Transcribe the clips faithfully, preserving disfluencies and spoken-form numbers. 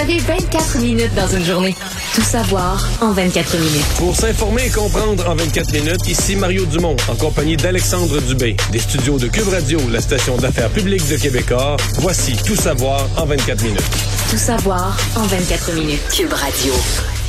avez vingt-quatre minutes dans une journée. Tout savoir en vingt-quatre minutes. Pour s'informer et comprendre en vingt-quatre minutes, ici Mario Dumont, en compagnie d'Alexandre Dubé. Des studios de Cube Radio, la station d'affaires publiques de Québecor, voici Tout savoir en vingt-quatre minutes. Tout savoir en vingt-quatre minutes. Cube Radio.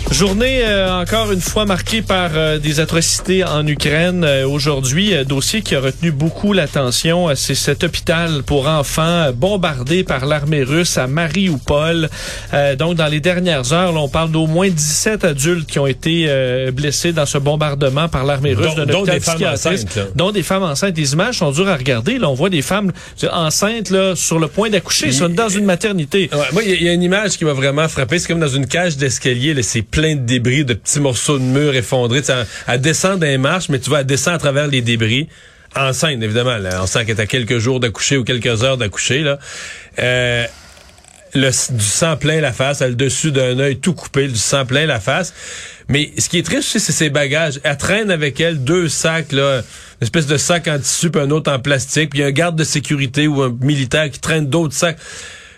Journée euh, encore une fois marquée par euh, des atrocités en Ukraine. Euh, aujourd'hui, euh, dossier qui a retenu beaucoup l'attention, euh, c'est cet hôpital pour enfants euh, bombardé par l'armée russe à Marioupol. Euh, donc, dans les dernières heures, là, on parle d'au moins dix-sept adultes qui ont été euh, blessés dans ce bombardement par l'armée russe d'un hôpital psychiatrique, dont des femmes enceintes. Les images sont dures à regarder. Là, on voit des femmes enceintes là, sur le point d'accoucher. Ils sont dans une maternité. Ouais, moi, il y, y a une image qui m'a vraiment frappé. C'est comme dans une cage d'escalier. Là, c'est plein de débris, de petits morceaux de murs effondrés. T'sais, elle descend dans les marches, mais tu vois, elle descend à travers les débris. Enceinte, évidemment. Là, on sent qu'elle est à quelques jours d'accoucher ou quelques heures d'accoucher. Là. Euh, le, du sang plein la face. Elle a le dessus d'un œil tout coupé, du sang plein la face. Mais ce qui est triste, c'est ses bagages. Elle traîne avec elle deux sacs, là, une espèce de sac en tissu, puis un autre en plastique. Puis il y a un garde de sécurité ou un militaire qui traîne d'autres sacs.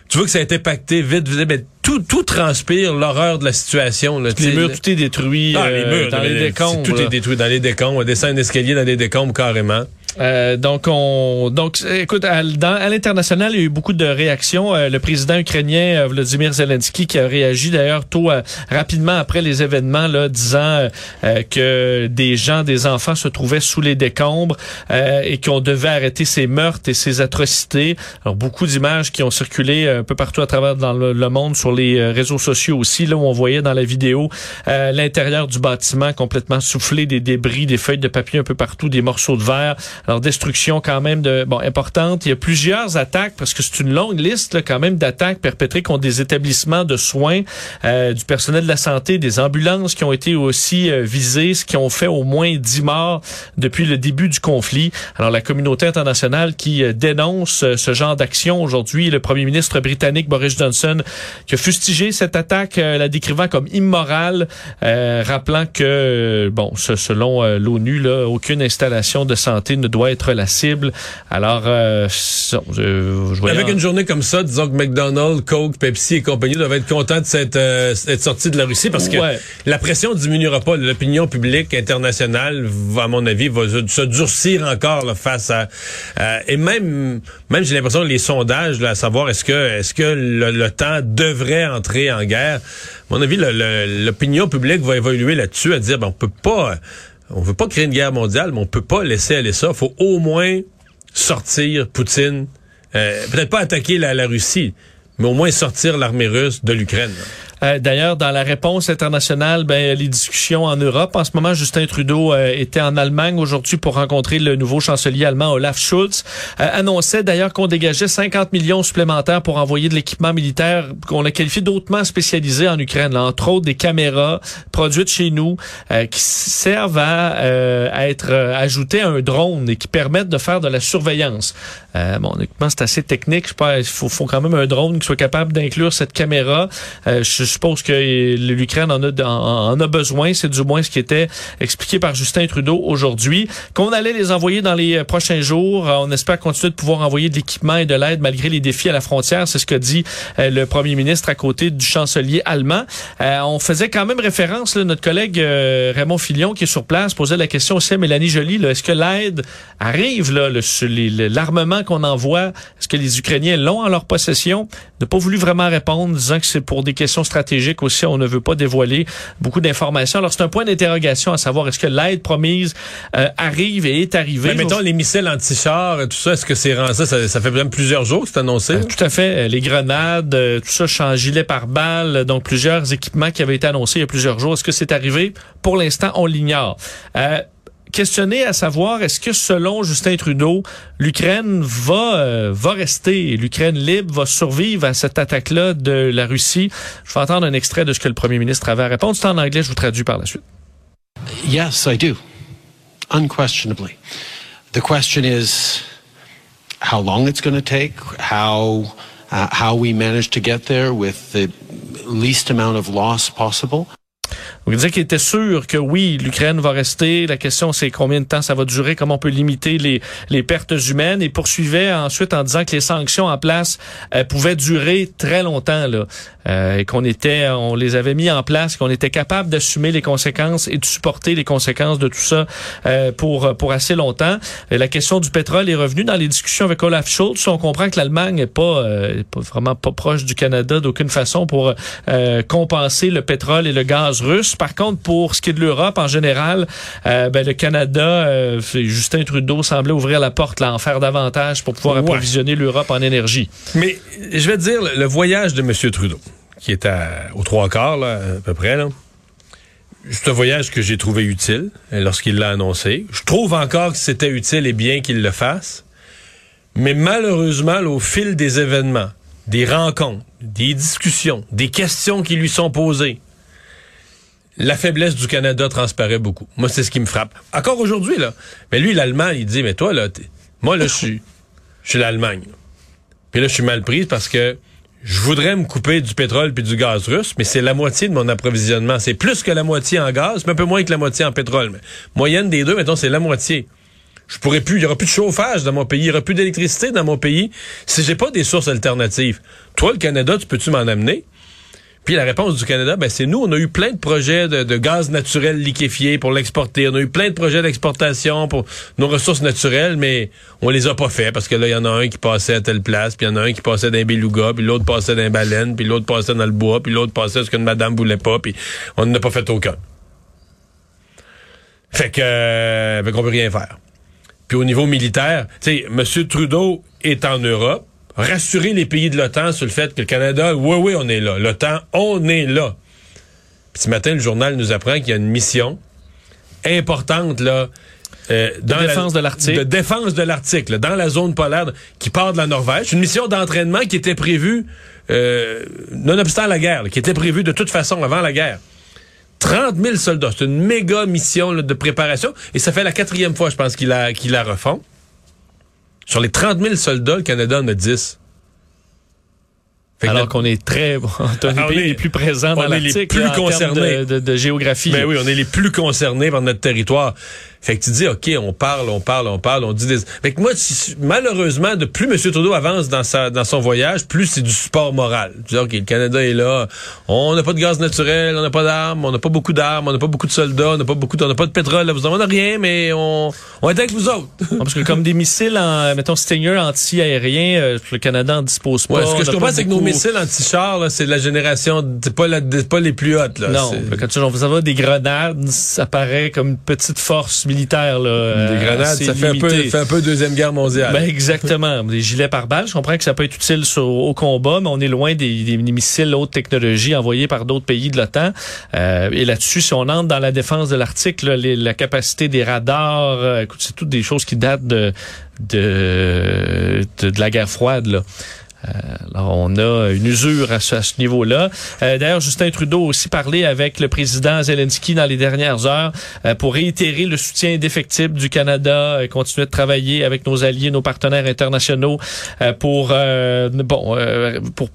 Tu vois que ça a été pacté vite, vite, mais tout, tout transpire l'horreur de la situation. Là, les murs, tout est détruit ah, les murs, euh, dans les, les décombres. Tout là. Est détruit dans les décombres. On descend un escalier dans les décombres carrément. Euh, donc, on, donc, écoute, à, dans, à l'international, il y a eu beaucoup de réactions. Euh, le président ukrainien euh, Volodymyr Zelensky qui a réagi d'ailleurs tôt, euh, rapidement après les événements, là, disant euh, que des gens, des enfants se trouvaient sous les décombres euh, et qu'on devait arrêter ces meurtres et ces atrocités. Alors, beaucoup d'images qui ont circulé un peu partout à travers dans le, le monde, sur les réseaux sociaux aussi, là où on voyait dans la vidéo euh, l'intérieur du bâtiment complètement soufflé, des débris, des feuilles de papier un peu partout, des morceaux de verre. Alors, destruction quand même de bon importante. Il y a plusieurs attaques, parce que c'est une longue liste là, quand même d'attaques perpétrées contre des établissements de soins, euh, du personnel de la santé, des ambulances qui ont été aussi euh, visées, ce qui ont fait au moins dix morts depuis le début du conflit. Alors, la communauté internationale qui euh, dénonce euh, ce genre d'action aujourd'hui. Le premier ministre britannique Boris Johnson qui a fustigé cette attaque, euh, la décrivant comme immorale, euh, rappelant que, euh, bon, selon euh, l'ONU, là, aucune installation de santé ne doit être la cible. Alors, euh, je voyais avec en... une journée comme ça, disons que McDonald's, Coke, Pepsi et compagnie doivent être contents de s'être euh, sortis de la Russie, parce que ouais. La pression diminuera pas. L'opinion publique internationale, à mon avis, va se durcir encore là, face à... Euh, et même, même j'ai l'impression que les sondages, là, à savoir est-ce que, est-ce que le, le temps devrait entrer en guerre, à mon avis, le, le, l'opinion publique va évoluer là-dessus, à dire, ben, on peut pas... On veut pas créer une guerre mondiale, mais on peut pas laisser aller ça. Faut au moins sortir Poutine. Euh, peut-être pas attaquer la, la Russie, mais au moins sortir l'armée russe de l'Ukraine. Euh, d'ailleurs, dans la réponse internationale, ben les discussions en Europe. En ce moment, Justin Trudeau euh, était en Allemagne aujourd'hui pour rencontrer le nouveau chancelier allemand Olaf Scholz. Euh, annonçait d'ailleurs qu'on dégageait cinquante millions supplémentaires pour envoyer de l'équipement militaire qu'on a qualifié d'autrement spécialisé en Ukraine. Là, entre autres, des caméras produites chez nous euh, qui servent à, euh, à être euh, ajoutées à un drone et qui permettent de faire de la surveillance. Euh, bon, honnêtement, c'est assez technique. Je pense, il faut, faut quand même un drone qui soit capable d'inclure cette caméra. Euh, je Je suppose que l'Ukraine en a, en a besoin. C'est du moins ce qui était expliqué par Justin Trudeau aujourd'hui. Qu'on allait les envoyer dans les prochains jours. On espère continuer de pouvoir envoyer de l'équipement et de l'aide malgré les défis à la frontière. C'est ce que dit le premier ministre à côté du chancelier allemand. Euh, on faisait quand même référence, là, notre collègue euh, Raymond Filion qui est sur place posait la question aussi à Mélanie Joly. Là, est-ce que l'aide arrive, là, le, les, l'armement qu'on envoie? Est-ce que les Ukrainiens l'ont en leur possession? N'a pas voulu vraiment répondre, disant que c'est pour des questions stratégiques. stratégique aussi, on ne veut pas dévoiler beaucoup d'informations. Alors, c'est un point d'interrogation à savoir est-ce que l'aide promise euh, arrive et est arrivée. Mais mettons, les missiles anti-chars, tout ça, est-ce que c'est rendu ça? Ça, ça fait même plusieurs jours que c'est annoncé. Euh, tout à fait. Les grenades, euh, tout ça, en gilet par balle, donc plusieurs équipements qui avaient été annoncés il y a plusieurs jours. Est-ce que c'est arrivé? Pour l'instant, on l'ignore. Euh, Questionné à savoir, est-ce que selon Justin Trudeau, l'Ukraine va euh, va rester, l'Ukraine libre va survivre à cette attaque-là de la Russie? Je vais entendre un extrait de ce que le premier ministre avait à répondre. C'est en anglais, je vous traduis par la suite. Yes, I do. Unquestionably. The question is how long it's going to take, how, uh, how we manage to get there with the least amount of loss possible. On disait qu'il était sûr que oui, l'Ukraine va rester. La question, c'est combien de temps ça va durer, comment on peut limiter les, les pertes humaines. Et poursuivait ensuite en disant que les sanctions en place euh, pouvaient durer très longtemps, là, euh, et qu'on était, on les avait mis en place, qu'on était capable d'assumer les conséquences et de supporter les conséquences de tout ça euh, pour pour assez longtemps. Et la question du pétrole est revenue dans les discussions avec Olaf Scholz. On comprend que l'Allemagne est pas, euh, pas vraiment pas proche du Canada d'aucune façon pour euh, compenser le pétrole et le gaz russe. Par contre, pour ce qui est de l'Europe en général, euh, ben le Canada, euh, Justin Trudeau semblait ouvrir la porte, là, en faire davantage pour pouvoir ouais. approvisionner l'Europe en énergie. Mais je vais te dire, le voyage de M. Trudeau, qui est à, aux trois quarts là, à peu près, là, c'est un voyage que j'ai trouvé utile lorsqu'il l'a annoncé. Je trouve encore que c'était utile et bien qu'il le fasse. Mais malheureusement, là, au fil des événements, des rencontres, des discussions, des questions qui lui sont posées, la faiblesse du Canada transparaît beaucoup. Moi, c'est ce qui me frappe. Encore aujourd'hui, là. Mais lui, l'Allemand, il dit, mais toi, là, t'es... moi, là, je suis, je suis l'Allemagne. Là. Puis là, je suis mal prise parce que je voudrais me couper du pétrole puis du gaz russe, mais c'est la moitié de mon approvisionnement. C'est plus que la moitié en gaz, mais un peu moins que la moitié en pétrole. Mais moyenne des deux, mettons, c'est la moitié. Je pourrais plus, il n'y aura plus de chauffage dans mon pays, il n'y aura plus d'électricité dans mon pays si j'ai pas des sources alternatives. Toi, le Canada, tu peux-tu m'en amener? Puis la réponse du Canada, ben c'est nous, on a eu plein de projets de, de gaz naturel liquéfié pour l'exporter, on a eu plein de projets d'exportation pour nos ressources naturelles, mais on les a pas fait parce que là, il y en a un qui passait à telle place, puis il y en a un qui passait d'un beluga, puis l'autre passait d'un baleine, puis l'autre passait dans le bois, puis l'autre passait ce qu'une madame voulait pas, puis on n'en a pas fait aucun. Fait que, euh, fait qu'on peut rien faire. Puis au niveau militaire, tu sais, M. Trudeau est en Europe, rassurer les pays de l'OTAN sur le fait que le Canada, oui, oui, on est là. L'OTAN, on est là. Puis ce matin, le journal nous apprend qu'il y a une mission importante, là, euh, dans de défense la, de l'Arctique. De défense de l'Arctique, là, dans la zone polaire, qui part de la Norvège. Une mission d'entraînement qui était prévue, euh, nonobstant la guerre, là, qui était prévue de toute façon avant la guerre. trente mille soldats. C'est une méga mission, là, de préparation. Et ça fait la quatrième fois, je pense, qu'ils la, qu'ils la refont. Sur les trente mille soldats, le Canada en a dix. Fait Alors la... qu'on est très... on est les plus présents dans l'Arctique. On est les plus concernés. De, de, de géographie. Ben oui, on est les plus concernés par notre territoire. Fait que tu dis, OK, on parle, on parle, on parle, on dit des... Fait que moi, tu, malheureusement, de plus M. Trudeau avance dans sa dans son voyage, plus c'est du support moral. Tu dis, OK, le Canada est là, on n'a pas de gaz naturel, on n'a pas d'armes, on n'a pas beaucoup d'armes, on n'a pas beaucoup de soldats, on n'a pas beaucoup de, on n'a pas de pétrole, là, vous en avez rien, mais on, on est avec vous autres. Non, parce que comme des missiles, en, mettons, Stinger anti-aérien, euh, le Canada en dispose pas. Ouais, ce que je comprends, c'est que nos missiles anti-chars, là, c'est de la génération, c'est pas, la, c'est pas les plus hautes, là. Non, c'est... quand tu vous avez des grenades, ça paraît comme une petite force militaire, là. Des grenades, ça fait un, peu, fait un peu Deuxième Guerre mondiale. Ben exactement. Des gilets pare-balles, je comprends que ça peut être utile sur, au combat, mais on est loin des, des missiles haute technologie envoyés par d'autres pays de l'OTAN. Euh, et là-dessus, si on entre dans la défense de l'Arctique, là, les, la capacité des radars, euh, écoute, c'est toutes des choses qui datent de, de, de, de la guerre froide, là. Alors, on a une usure à ce, à ce niveau-là. Euh, d'ailleurs, Justin Trudeau a aussi parlé avec le président Zelensky dans les dernières heures euh, pour réitérer le soutien indéfectible du Canada, euh, continuer de travailler avec nos alliés, nos partenaires internationaux euh, pour euh, bon euh, pour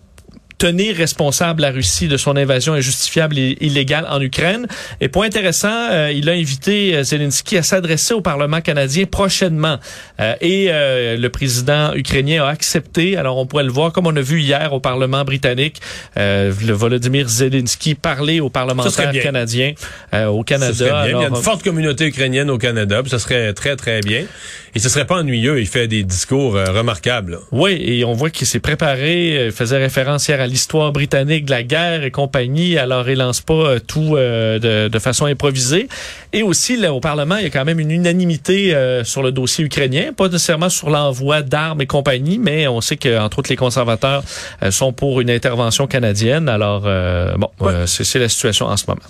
tenir responsable la Russie de son invasion injustifiable et illégale en Ukraine. Et point intéressant, euh, il a invité euh, Zelensky à s'adresser au Parlement canadien prochainement. Euh, et euh, le président ukrainien a accepté. Alors, on pourrait le voir, comme on a vu hier au Parlement britannique, euh, le Volodymyr Zelensky parler aux parlementaires canadiens euh, au Canada. Ça serait bien. Alors, il y a une forte communauté ukrainienne au Canada, puis ça serait très, très bien. Et ce serait pas ennuyeux. Il fait des discours euh, remarquables, là. Oui, et on voit qu'il s'est préparé. Il faisait référence hier à l'histoire britannique de la guerre et compagnie. Alors, il lance pas euh, tout euh, de, de façon improvisée. Et aussi, là, au Parlement, il y a quand même une unanimité euh, sur le dossier ukrainien, pas nécessairement sur l'envoi d'armes et compagnie, mais on sait que, entre autres, les conservateurs euh, sont pour une intervention canadienne. Alors, euh, bon, ouais. euh, c'est, c'est la situation en ce moment.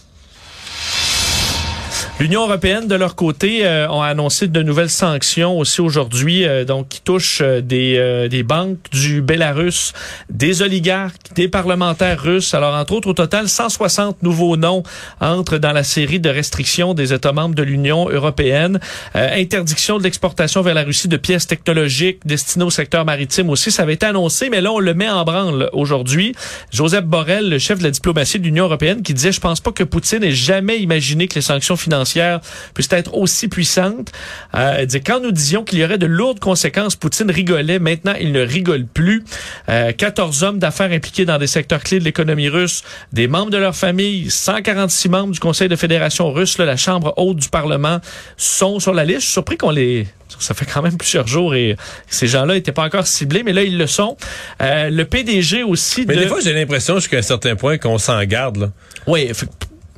L'Union européenne, de leur côté, euh, ont annoncé de nouvelles sanctions aussi aujourd'hui, euh, donc qui touchent des, euh, des banques du Bélarus, des oligarques, des parlementaires russes. Alors, entre autres, au total, cent soixante nouveaux noms entrent dans la série de restrictions des États membres de l'Union européenne. Euh, interdiction de l'exportation vers la Russie de pièces technologiques destinées au secteur maritime aussi. Ça avait été annoncé, mais là, on le met en branle aujourd'hui. Josep Borrell, le chef de la diplomatie de l'Union européenne, qui disait « Je pense pas que Poutine ait jamais imaginé que les sanctions financières puissent être aussi puissantes. Euh, » Quand nous disions qu'il y aurait de lourdes conséquences, Poutine rigolait. Maintenant, il ne rigole plus. Euh, quatorze hommes d'affaires impliqués dans des secteurs clés de l'économie russe, des membres de leur famille, cent quarante-six membres du Conseil de fédération russe, là, la Chambre haute du Parlement, sont sur la liste. Je suis surpris qu'on les... Ça fait quand même plusieurs jours et ces gens-là n'étaient pas encore ciblés, mais là, ils le sont. Euh, le P D G aussi... Mais de... des fois, j'ai l'impression jusqu'à un certain point qu'on s'en garde. Là. Oui, fait...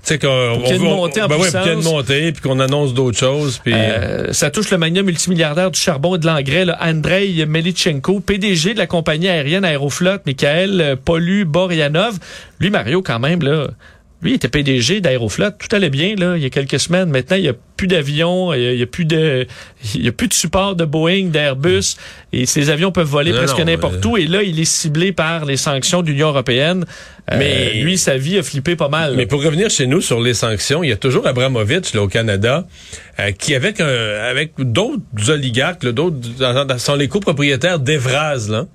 Tu sais qu'on veut monter en ben puissance. Ouais, monter, puis qu'on annonce d'autres choses. Puis... Euh, ça touche le magnat multimilliardaire du charbon et de l'engrais, là, Andrei Melichenko, P D G de la compagnie aérienne Aeroflot, Michael Polu Borianov. Lui, Mario, quand même, là... Lui, il était P D G d'Aeroflot, tout allait bien là, il y a quelques semaines. Maintenant, il n'y a plus d'avions, il n'y a, a plus de il y a plus de support de Boeing, d'Airbus, et ces avions peuvent voler non, presque non, n'importe euh... où. Et là, il est ciblé par les sanctions de l'Union européenne. Mais euh, lui, sa vie a flippé pas mal. Mais là. Pour revenir chez nous sur les sanctions, il y a toujours Abramovitch là, au Canada, euh, qui avec un, avec d'autres oligarques, là, d'autres sont les copropriétaires d'Evraz, là.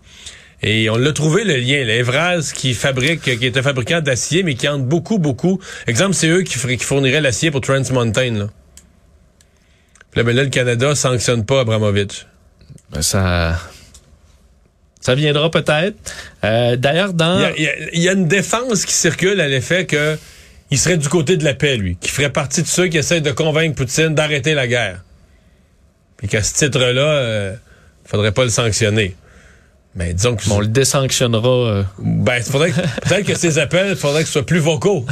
Et on l'a trouvé, le lien. Evraz, qui fabrique, qui est un fabricant d'acier, mais qui entre beaucoup, beaucoup. Exemple, c'est eux qui, qui fourniraient l'acier pour Trans Mountain. Là. Puis là, ben là, le Canada sanctionne pas Abramovitch. Ben ça... Ça viendra peut-être. Euh, d'ailleurs, dans... Il y, y, y a une défense qui circule à l'effet que il serait du côté de la paix, lui. Qu'il ferait partie de ceux qui essaient de convaincre Poutine d'arrêter la guerre. Puis qu'à ce titre-là, euh, faudrait pas le sanctionner. Mais disons que bon, on le désanctionnera. Euh... Ben, faudrait que, peut-être que ces appels, faudrait qu'ils soient plus vocaux.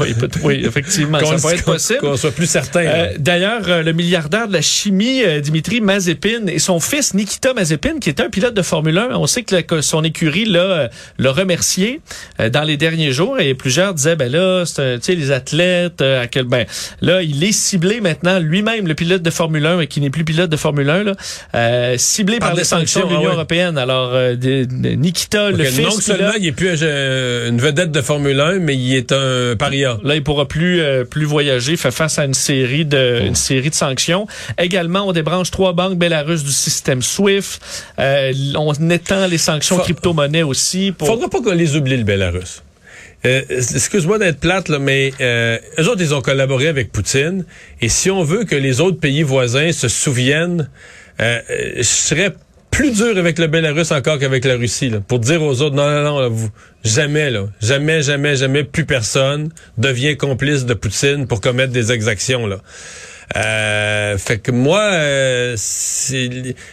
oui, peut- oui, effectivement, ça peut être possible. Qu'on soit plus certain. Euh, d'ailleurs, euh, le milliardaire de la chimie, euh, Dimitri Mazépine, et son fils Nikita Mazépine, qui est un pilote de Formule un, on sait que, là, que son écurie là, euh, l'a remercié euh, dans les derniers jours, et plusieurs disaient ben là, tu sais, les athlètes, euh, à quel ben là, il est ciblé maintenant lui-même, le pilote de Formule un, et qui n'est plus pilote de Formule un, là, euh, ciblé par, par les sanctions, sanctions de l'Union ah ouais. européenne. Alors. Alors, Nikita, okay, le fils... Non seulement il n'est plus euh, une vedette de Formule un, mais il est un paria. Là, il ne pourra plus, euh, plus voyager, fait face à une série, de, oh. une série de sanctions. Également, on débranche trois banques bélarusses du système SWIFT. Euh, on étend les sanctions Fa- crypto-monnaies aussi. Pour... Faudra pas qu'on les oublie, le Bélarus. Euh, excuse-moi d'être plate, là, mais euh, eux autres, ils ont collaboré avec Poutine. Et si on veut que les autres pays voisins se souviennent, euh, je serais... plus dur avec le Bélarus encore qu'avec la Russie, là, pour dire aux autres, non, non, non, là, vous, jamais, là, jamais, jamais, jamais, plus personne devient complice de Poutine pour commettre des exactions, là. Euh, fait que moi, euh, c'est,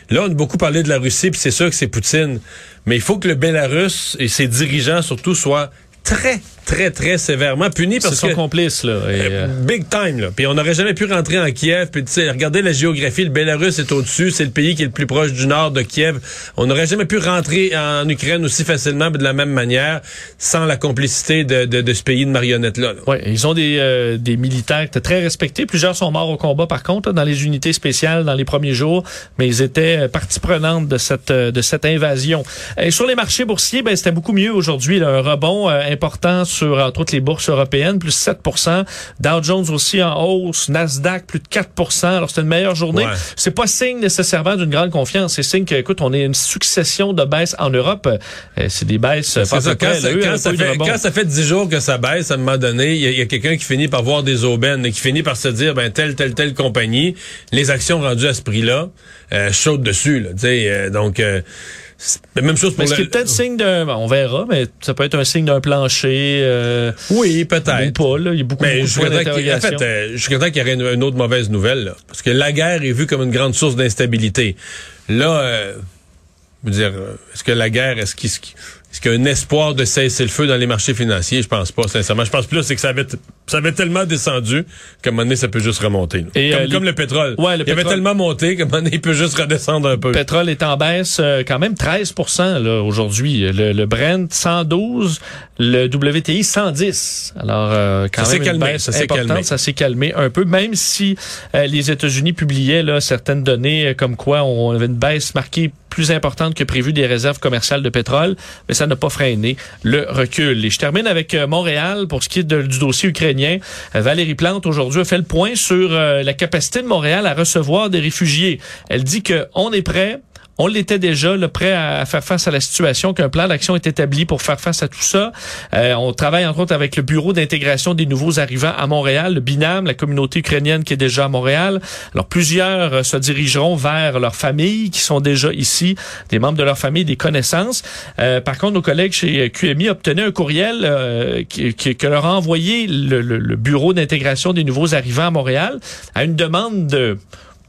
là, on a beaucoup parlé de la Russie, puis c'est sûr que c'est Poutine, mais il faut que le Bélarus et ses dirigeants, surtout, soient très, très, très sévèrement punis parce que... C'est son complice, là. Et euh... Big time, là. Puis on n'aurait jamais pu rentrer en Kiev. Puis tu sais, regardez la géographie, le Bélarus est au-dessus, c'est le pays qui est le plus proche du nord de Kiev. On n'aurait jamais pu rentrer en Ukraine aussi facilement, mais de la même manière, sans la complicité de, de, de ce pays de marionnettes-là. Là. Ouais, ils ont des, euh, des militaires très respectés. Plusieurs sont morts au combat, par contre, là, dans les unités spéciales, dans les premiers jours, mais ils étaient partie prenante de cette, de cette invasion. Et sur les marchés boursiers, ben c'était beaucoup mieux aujourd'hui, là, un rebond euh, important sur, entre autres, les bourses européennes, plus sept pour cent. Dow Jones aussi en hausse. Nasdaq, plus de quatre pour cent. Alors, c'est une meilleure journée. Ouais. C'est pas signe nécessairement d'une grande confiance. C'est signe que, écoute, on est une succession de baisses en Europe. Euh, c'est des baisses... C'est pas ça, quand, ça, eux, quand, ça fait, quand ça fait dix jours que ça baisse, à un moment donné, il y, y a quelqu'un qui finit par voir des aubaines et qui finit par se dire, ben, telle, telle, telle compagnie, les actions rendues à ce prix-là, euh, chaudes dessus, là. Tu sais, euh, donc... Euh, même chose pour mais ce qui est peut-être signe d'un... On verra, mais ça peut être un signe d'un plancher. Euh, oui, peut-être. Ou pas, là. Il y a beaucoup, mais beaucoup d'interrogations. En fait, euh, je suis content qu'il y ait une, une autre mauvaise nouvelle, là, parce que la guerre est vue comme une grande source d'instabilité. Là, euh, je veux dire, est-ce que la guerre, est-ce qu'il, est-ce qu'il y a un espoir de cesser le feu dans les marchés financiers? Je pense pas, sincèrement. Je pense plus c'est que ça va être Ça avait tellement descendu qu'à un moment donné, ça peut juste remonter. Et comme, euh, comme les... le pétrole. Ouais, le il pétrole... avait tellement monté qu'à un moment donné, il peut juste redescendre un peu. Le pétrole est en baisse euh, quand même treize pour cent là, aujourd'hui. Le, le Brent, cent douze. Le W T I, cent dix. Alors, euh, quand ça même s'est une calmé, baisse ça importante. S'est calmé. Ça s'est calmé un peu, même si euh, les États-Unis publiaient là, certaines données comme quoi on avait une baisse marquée plus importante que prévu des réserves commerciales de pétrole, mais ça n'a pas freiné le recul. Et je termine avec Montréal pour ce qui est de, du dossier ukrainien. Valérie Plante, aujourd'hui, a fait le point sur euh, la capacité de Montréal à recevoir des réfugiés. Elle dit qu'on est prêt, on l'était déjà, là, prêt à, à faire face à la situation, qu'un plan d'action est établi pour faire face à tout ça. Euh, on travaille, entre autres, avec le Bureau d'intégration des nouveaux arrivants à Montréal, le BINAM, la communauté ukrainienne qui est déjà à Montréal. Alors, plusieurs euh, se dirigeront vers leurs familles qui sont déjà ici, des membres de leur famille, des connaissances. Euh, par contre, nos collègues chez Q M I obtenaient un courriel euh, qui, qui, que leur a envoyé le, le, le Bureau d'intégration des nouveaux arrivants à Montréal à une demande de...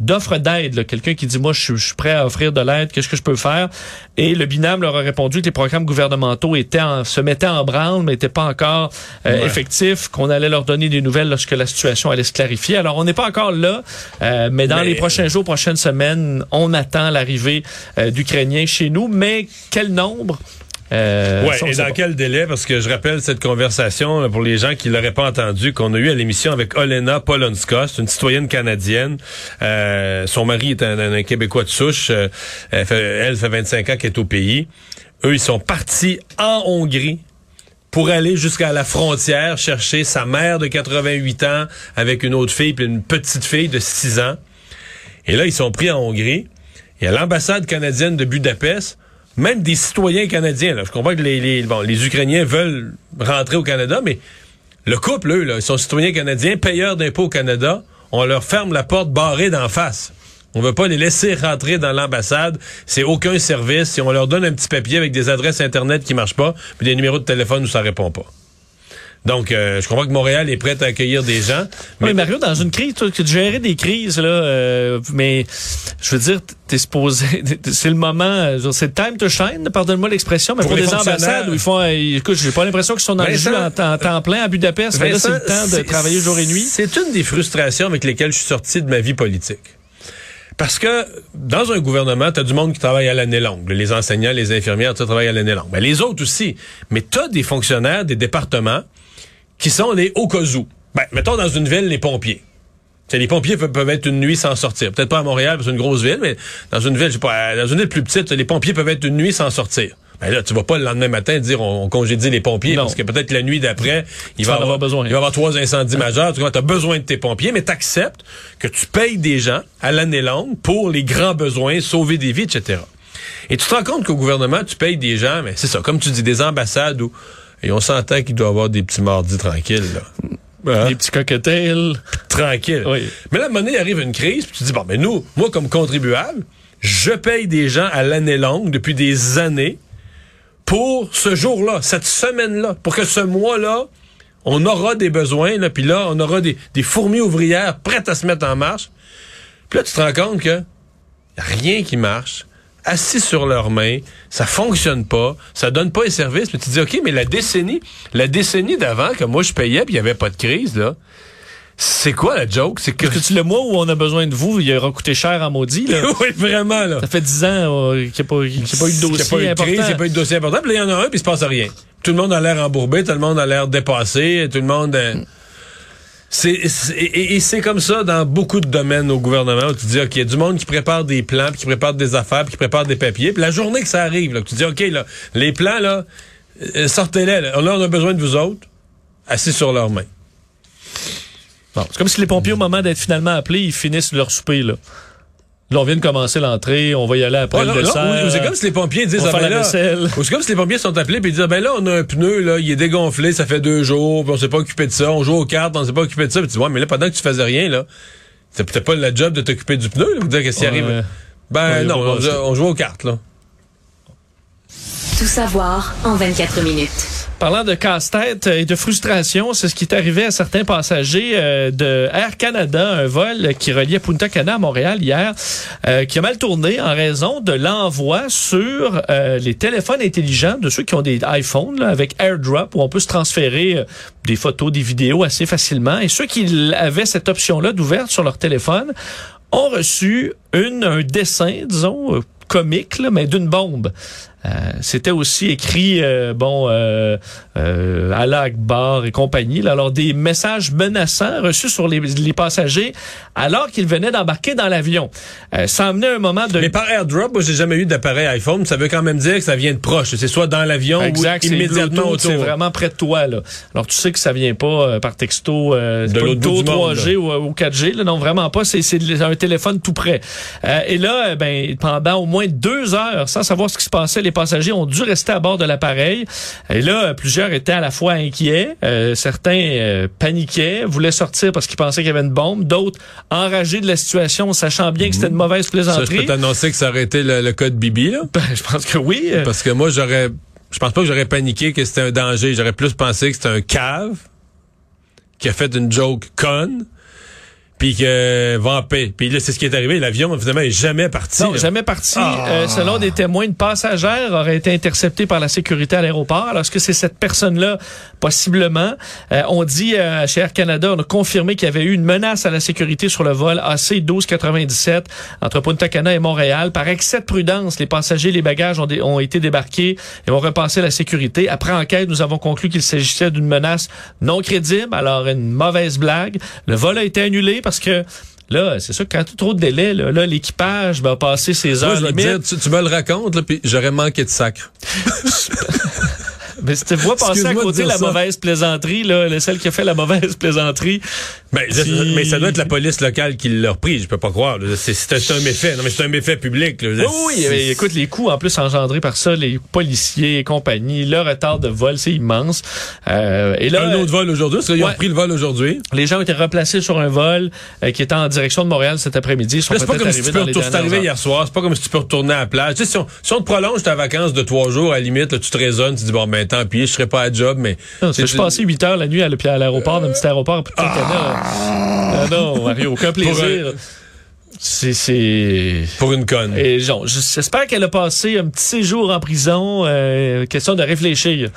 d'offres d'aide, là. Quelqu'un qui dit « Moi, je suis prêt à offrir de l'aide, qu'est-ce que je peux faire? » Et le BINAM leur a répondu que les programmes gouvernementaux étaient en, se mettaient en branle, mais n'étaient pas encore euh, ouais. effectifs, qu'on allait leur donner des nouvelles lorsque la situation allait se clarifier. Alors, on n'est pas encore là, euh, mais dans mais... les prochains jours, prochaines semaines, on attend l'arrivée euh, d'Ukrainiens chez nous. Mais quel nombre? Euh, oui, et dans pas. Quel délai? Parce que je rappelle cette conversation, là, pour les gens qui l'auraient pas entendu, qu'on a eu à l'émission avec Olena Polonska. C'est une citoyenne canadienne. Euh, son mari est un, un Québécois de souche. Euh, elle, fait, elle fait vingt-cinq ans qu'elle est au pays. Eux, ils sont partis en Hongrie pour aller jusqu'à la frontière chercher sa mère de quatre-vingt-huit ans avec une autre fille puis une petite fille de six ans. Et là, ils sont pris en Hongrie. Et à l'ambassade canadienne de Budapest, même des citoyens canadiens, là, je comprends que les, les, bon, les Ukrainiens veulent rentrer au Canada, mais le couple, eux, là, ils sont citoyens canadiens, payeurs d'impôts au Canada, on leur ferme la porte barrée d'en face. On veut pas les laisser rentrer dans l'ambassade, c'est aucun service, et on leur donne un petit papier avec des adresses Internet qui marchent pas, puis des numéros de téléphone où ça répond pas. Donc, euh, je comprends que Montréal est prêt à accueillir des gens. Mais, mais Mario, dans une crise, tu as géré des crises, là, euh, mais je veux dire, t'es supposé, c'est le moment, c'est time to shine, pardonne-moi l'expression, mais pour, pour des ambassades où ils font, écoute, j'ai pas l'impression qu'ils sont dans Vincent, le jeu en temps, en temps plein à Budapest. Vincent, là, c'est le temps c'est, de travailler jour et nuit. C'est une des frustrations avec lesquelles je suis sorti de ma vie politique. Parce que dans un gouvernement, t'as du monde qui travaille à l'année longue. Les enseignants, les infirmières, tu travailles à l'année longue. Mais les autres aussi. Mais t'as des fonctionnaires des départements qui sont les au cas où. Ben, mettons dans une ville, les pompiers. T'sais, les pompiers peuvent, peuvent être une nuit sans sortir. Peut-être pas à Montréal, parce que c'est une grosse ville, mais dans une ville, je sais pas, dans une ville plus petite, les pompiers peuvent être une nuit sans sortir. Ben là, tu vas pas le lendemain matin dire on, on congédie les pompiers, non. Parce que peut-être la nuit d'après, il va, avoir, besoin. il va avoir trois incendies majeurs. Tu as besoin de tes pompiers, mais tu acceptes que tu payes des gens à l'année longue pour les grands besoins, sauver des vies, et cetera. Et tu te rends compte qu'au gouvernement, tu payes des gens, mais c'est ça, comme tu dis, des ambassades où et on s'entend qu'il doit avoir des petits mardis tranquilles. Là. Hein? Des petits cocktails. Tranquilles. Oui. Mais là, à un moment donné, il arrive une crise, puis tu dis, bon, mais nous, moi, comme contribuable, je paye des gens à l'année longue depuis des années pour ce jour-là, cette semaine-là, pour que ce mois-là, on aura des besoins, là, puis là, on aura des, des fourmis ouvrières prêtes à se mettre en marche. Puis là, tu te rends compte que rien qui marche, assis sur leurs mains, ça fonctionne pas, ça donne pas les services, mais tu te dis, OK, mais la décennie, la décennie d'avant, que moi, je payais, puis il n'y avait pas de crise, là, c'est quoi la joke? C'est que... Parce que le mois où on a besoin de vous, il aura coûté cher en maudit. Là. Oui, vraiment. Là. Ça fait dix ans euh, qu'il n'y a, a, a pas eu de dossier important. Il n'y a pas eu de dossier important. Puis là, il y en a un, puis il se passe rien. Tout le monde a l'air embourbé, tout le monde a l'air dépassé, tout le monde... A... C'est, c'est, et, et c'est comme ça dans beaucoup de domaines au gouvernement où tu dis, OK, il y a du monde qui prépare des plans, puis qui prépare des affaires, puis qui prépare des papiers. Puis la journée que ça arrive, là, que tu dis, OK, là, les plans, là, sortez-les. Là, on a besoin de vous autres, assis sur leurs mains. Bon, c'est comme si les pompiers, au moment d'être finalement appelés, ils finissent leur souper, là. Là, on vient de commencer l'entrée, on va y aller après ah, le non, dessert. Non, c'est comme si les pompiers disent, ah, ben là, c'est comme si les pompiers sont appelés puis ils disent, ah, ben là, on a un pneu, là, il est dégonflé, ça fait deux jours, puis on s'est pas occupé de ça, on joue aux cartes, on s'est pas occupé de ça, puis tu dis, ouais, mais là, pendant que tu faisais rien, là, c'était peut-être pas la job de t'occuper du pneu, là, pour dire qu'est-ce qui ouais. arrive. Ben ouais, non, on, on joue aux cartes, là. Tout savoir en vingt-quatre minutes. Parlant de casse-tête et de frustration, c'est ce qui est arrivé à certains passagers euh, de Air Canada, un vol qui reliait Punta Cana à Montréal hier, euh, qui a mal tourné en raison de l'envoi sur euh, les téléphones intelligents de ceux qui ont des iPhones là, avec AirDrop, où on peut se transférer euh, des photos, des vidéos assez facilement. Et ceux qui avaient cette option-là d'ouverte sur leur téléphone ont reçu une, un dessin, disons, euh, comique, là, mais d'une bombe. Euh, c'était aussi écrit, euh, bon, euh, euh, Allah Akbar et compagnie. Là. Alors, des messages menaçants reçus sur les, les passagers alors qu'ils venaient d'embarquer dans l'avion. Euh, ça amenait un moment de... Mais par AirDrop, moi, j'ai jamais eu d'appareil iPhone. Ça veut quand même dire que ça vient de proche. C'est soit dans l'avion exact, ou c'est immédiatement autour. C'est vraiment près de toi. Là. Alors, tu sais que ça vient pas euh, par texto euh, de l'autre bout du monde, trois G ou, ou quatre G. Là. Non, vraiment pas. C'est, c'est un téléphone tout près. Euh, et là, ben, pendant au moins deux heures, sans savoir ce qui se passait, les Les passagers ont dû rester à bord de l'appareil. Et là, plusieurs étaient à la fois inquiets. Euh, certains euh, paniquaient, voulaient sortir parce qu'ils pensaient qu'il y avait une bombe. D'autres, enragés de la situation, sachant bien que c'était une mauvaise plaisanterie. Ça, je peux t'annoncer que ça aurait été le, le cas de Bibi, là? Ben, je pense que oui. Parce que moi, j'aurais, je pense pas que j'aurais paniqué que c'était un danger. J'aurais plus pensé que c'était un cave qui a fait une joke conne. Puis que va en paix. Puis là, c'est ce qui est arrivé. L'avion, évidemment, est jamais parti. Non, là. jamais parti. Ah. Euh, selon des témoins, une passagère aurait été interceptée par la sécurité à l'aéroport. Alors, est-ce que c'est cette personne-là? Possiblement. Euh, on dit, euh, chez Air Canada, on a confirmé qu'il y avait eu une menace à la sécurité sur le vol A C douze quatre-vingt-dix-sept entre Punta Cana et Montréal. Par excès de prudence, les passagers et les bagages ont, dé- ont été débarqués et ont repassé la sécurité. Après enquête, nous avons conclu qu'il s'agissait d'une menace non crédible. Alors, une mauvaise blague. Le vol a été annulé. Parce que là, c'est sûr que quand tu as trop de délai, là, là l'équipage va passer ses heures. Moi, je vais te dire, tu, tu me le racontes, là, puis j'aurais manqué de sacre. Mais si tu vois passer à côté la ça. mauvaise plaisanterie, là, celle qui a fait la mauvaise plaisanterie. Ben, qui... Mais ça doit être la police locale qui l'a repris, je peux pas croire. C'est, c'est, c'est un méfait. Non, mais c'est un méfait public. Là. Oui, oui mais, écoute, les coûts en plus engendrés par ça, les policiers et compagnie, le retard de vol, c'est immense. Euh, et là, un autre vol aujourd'hui, parce qu'ils ouais, ont pris le vol aujourd'hui. Les gens ont été replacés sur un vol euh, qui était en direction de Montréal cet après-midi. Ils sont là, c'est pas comme si tu peux retourner. C'est arrivé hier soir. C'est pas comme si tu peux retourner à la plage. Tu sais, si on, si on te prolonge ta vacance de trois jours, à la limite, là, tu te raisonnes, tu dis bon, ben, tant pis, je serais pas à job, mais... Non, je passais huit heures la nuit à l'aéroport, euh... dans un petit aéroport. Putain, ah... Ah non, Mario, aucun plaisir. Un... C'est, c'est... Pour une conne. Et genre, j'espère qu'elle a passé un petit séjour en prison. Euh, question de réfléchir.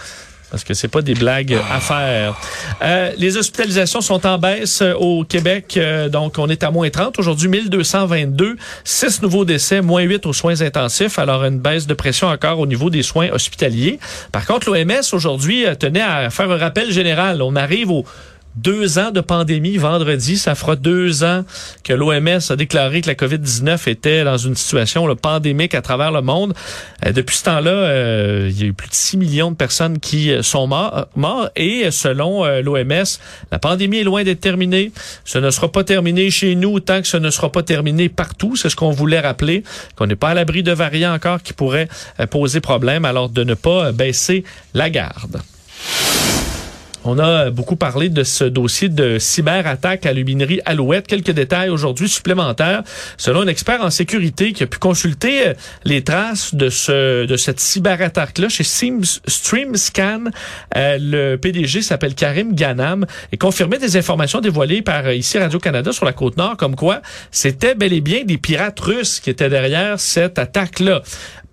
Parce que c'est pas des blagues à faire. Euh, les hospitalisations sont en baisse au Québec. Euh, donc, on est à moins trente. Aujourd'hui, mille deux cent vingt-deux. six nouveaux décès, moins huit aux soins intensifs. Alors, une baisse de pression encore au niveau des soins hospitaliers. Par contre, l'O M S, aujourd'hui, tenait à faire un rappel général. On arrive au... Deux ans de pandémie vendredi, ça fera deux ans que l'O M S a déclaré que la covid dix-neuf était dans une situation là, pandémique à travers le monde. Euh, depuis ce temps-là, euh, il y a eu plus de six millions de personnes qui sont morts, morts et selon euh, l'O M S, la pandémie est loin d'être terminée. Ce ne sera pas terminé chez nous tant que ce ne sera pas terminé partout. C'est ce qu'on voulait rappeler, qu'on n'est pas à l'abri de variants encore qui pourraient euh, poser problème, alors de ne pas euh, baisser la garde. On a beaucoup parlé de ce dossier de cyberattaque à l'ubinerie Alouette. Quelques détails aujourd'hui supplémentaires. Selon un expert en sécurité qui a pu consulter les traces de ce de cette cyberattaque-là chez Streamscan, euh, le P D G s'appelle Karim Ghanam et confirmait des informations dévoilées par ici Radio-Canada sur la Côte-Nord, comme quoi c'était bel et bien des pirates russes qui étaient derrière cette attaque-là.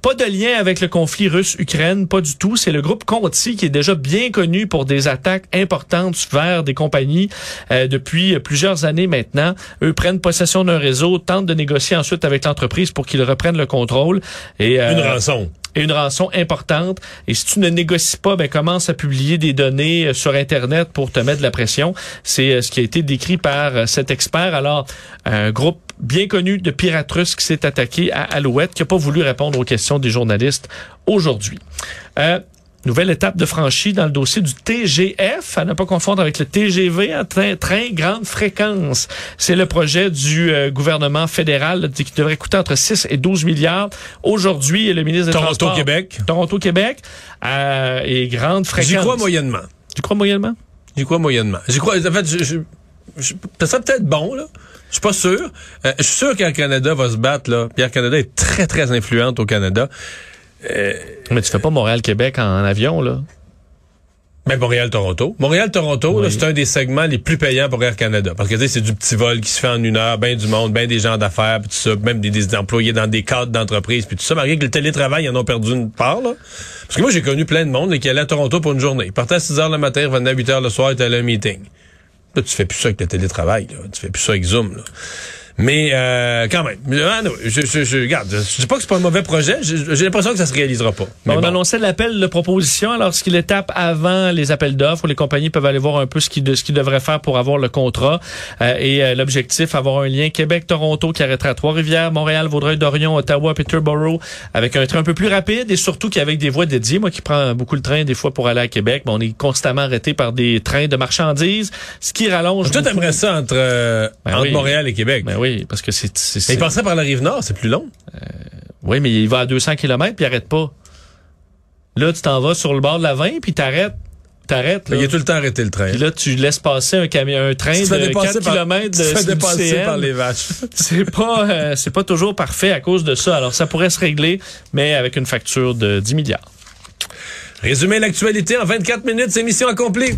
Pas de lien avec le conflit russe-Ukraine, pas du tout. C'est le groupe Conti qui est déjà bien connu pour des attaques importantes vers des compagnies euh, depuis plusieurs années maintenant. Eux prennent possession d'un réseau, tentent de négocier ensuite avec l'entreprise pour qu'ils reprennent le contrôle. Et, euh, Une rançon. Et une rançon importante. Et si tu ne négocies pas, ben commence à publier des données sur Internet pour te mettre de la pression. C'est ce qui a été décrit par cet expert. Alors, un groupe bien connu de pirates russes qui s'est attaqué à Alouette, qui n'a pas voulu répondre aux questions des journalistes aujourd'hui. Euh, nouvelle étape de franchie dans le dossier du T G F, à ne pas confondre avec le T G V, un train, train grande fréquence. C'est le projet du euh, gouvernement fédéral qui devrait coûter entre six et douze milliards. Aujourd'hui, le ministre des Transports... Toronto-Québec. Toronto-Québec euh, et grande fréquence. J'y crois moyennement. Tu crois moyennement? J'y crois moyennement. J'y crois... En fait, je, je, je, ça serait peut-être bon, là. Je suis pas sûr. Euh, je suis sûr qu'Air Canada va se battre, là. Puis Air Canada est très, très influente au Canada. Euh, Mais tu fais pas Montréal-Québec en, en avion, là? Mais Montréal-Toronto. Montréal-Toronto, oui. là, c'est un des segments les plus payants pour Air Canada. Parce que tu sais, c'est du petit vol qui se fait en une heure, ben du monde, ben des gens d'affaires, puis tout ça, même des, des employés dans des cadres d'entreprise, puis tout ça. Mais rien que le télétravail, ils en ont perdu une part, là. Parce que moi, j'ai connu plein de monde là, qui allait à Toronto pour une journée. Ils partaient à six heures le matin, ils revenaient à huit heures le soir, ils étaient allés à un meeting. Là, tu fais plus ça avec le télétravail, là. Tu fais plus ça avec Zoom, là. Mais euh, quand même, je, je, je, regarde, je dis pas que c'est pas un mauvais projet, j'ai, j'ai l'impression que ça se réalisera pas. Mais on bon. annonçait l'appel de proposition, alors ce qui l'étape avant les appels d'offres, où les compagnies peuvent aller voir un peu ce qu'ils, de, ce qu'ils devraient faire pour avoir le contrat. Euh, et euh, l'objectif, avoir un lien Québec-Toronto qui arrêtera à Trois-Rivières, Montréal, Vaudreuil-Dorion, Ottawa, Peterborough, avec un train un peu plus rapide et surtout qu'avec des voies dédiées. Moi qui prends beaucoup le train des fois pour aller à Québec, ben, on est constamment arrêté par des trains de marchandises, ce qui rallonge. Toi, t'aimerais ça entre, euh, ben entre oui. Montréal et Québec? Ben oui. Oui, parce que c'est... c'est, c'est... Mais il passerait par la Rive-Nord, c'est plus long. Euh, oui, mais il va à deux cents kilomètres puis il n'arrête pas. Là, tu t'en vas sur le bord de la vingt puis t'arrêtes. T'arrêtes, là. Il a tout le temps arrêté le train. Puis là, tu laisses passer un, cami- un train de quatre kilomètres de se dépasser par les vaches. c'est pas euh, c'est pas toujours parfait à cause de ça. Alors, ça pourrait se régler, mais avec une facture de dix milliards. Résumer l'actualité en vingt-quatre minutes, c'est mission accomplie.